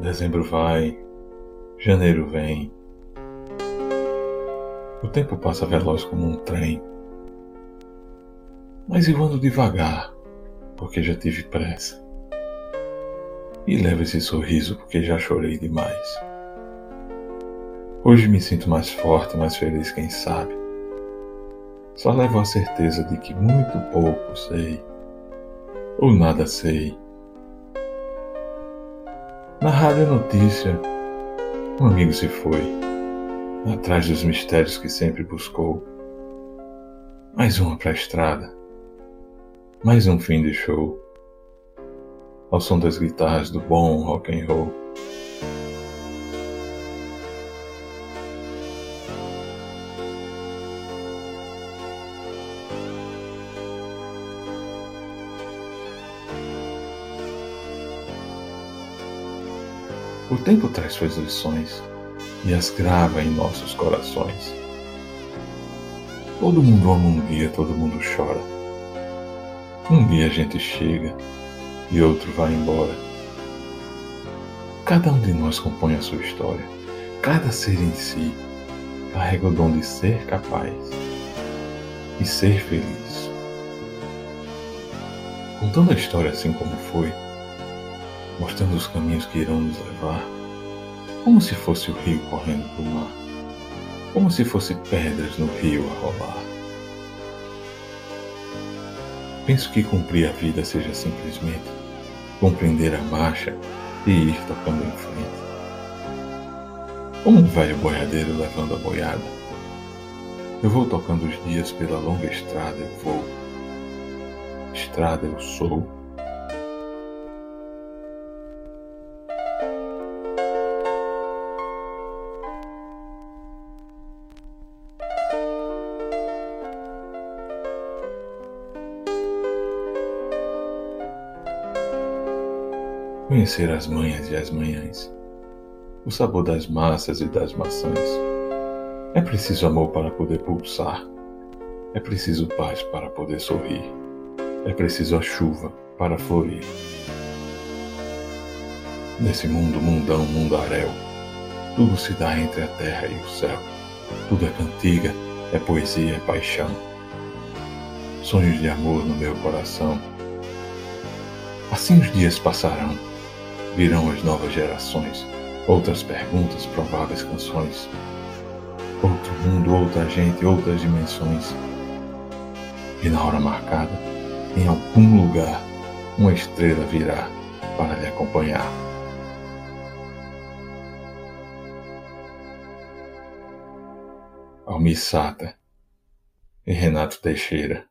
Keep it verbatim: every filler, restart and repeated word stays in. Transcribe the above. dezembro vai, janeiro vem. O tempo passa veloz como um trem, mas eu ando devagar, porque já tive pressa. E levo esse sorriso, porque já chorei demais. Hoje me sinto mais forte, mais feliz, quem sabe. Só levo a certeza de que muito pouco sei, ou nada sei. Na rádio notícia, um amigo se foi, atrás dos mistérios que sempre buscou. Mais uma pra estrada, mais um fim de show, ao som das guitarras do bom rock and roll. O tempo traz suas lições e as grava em nossos corações. Todo mundo ama um dia, todo mundo chora. Um dia a gente chega e outro vai embora. Cada um de nós compõe a sua história. Cada ser em si carrega o dom de ser capaz e ser feliz. Contando a história assim como foi, mostrando os caminhos que irão nos levar, como se fosse o rio correndo para o mar, como se fosse pedras no rio a rolar. Penso que cumprir a vida seja simplesmente compreender a marcha e ir tocando em frente. Como um velho boiadeiro levando a boiada, eu vou tocando os dias pela longa estrada, eu vou. Estrada eu sou. Conhecer as manhas e as manhãs, o sabor das massas e das maçãs. É preciso amor para poder pulsar, é preciso paz para poder sorrir, é preciso a chuva para florir. Nesse mundo mundão, mundaréu, tudo se dá entre a terra e o céu. Tudo é cantiga, é poesia, é paixão, sonhos de amor no meu coração. Assim os dias passarão, virão as novas gerações, outras perguntas, prováveis canções. Outro mundo, outra gente, outras dimensões. E na hora marcada, em algum lugar, uma estrela virá para lhe acompanhar. Almir Sater e Renato Teixeira.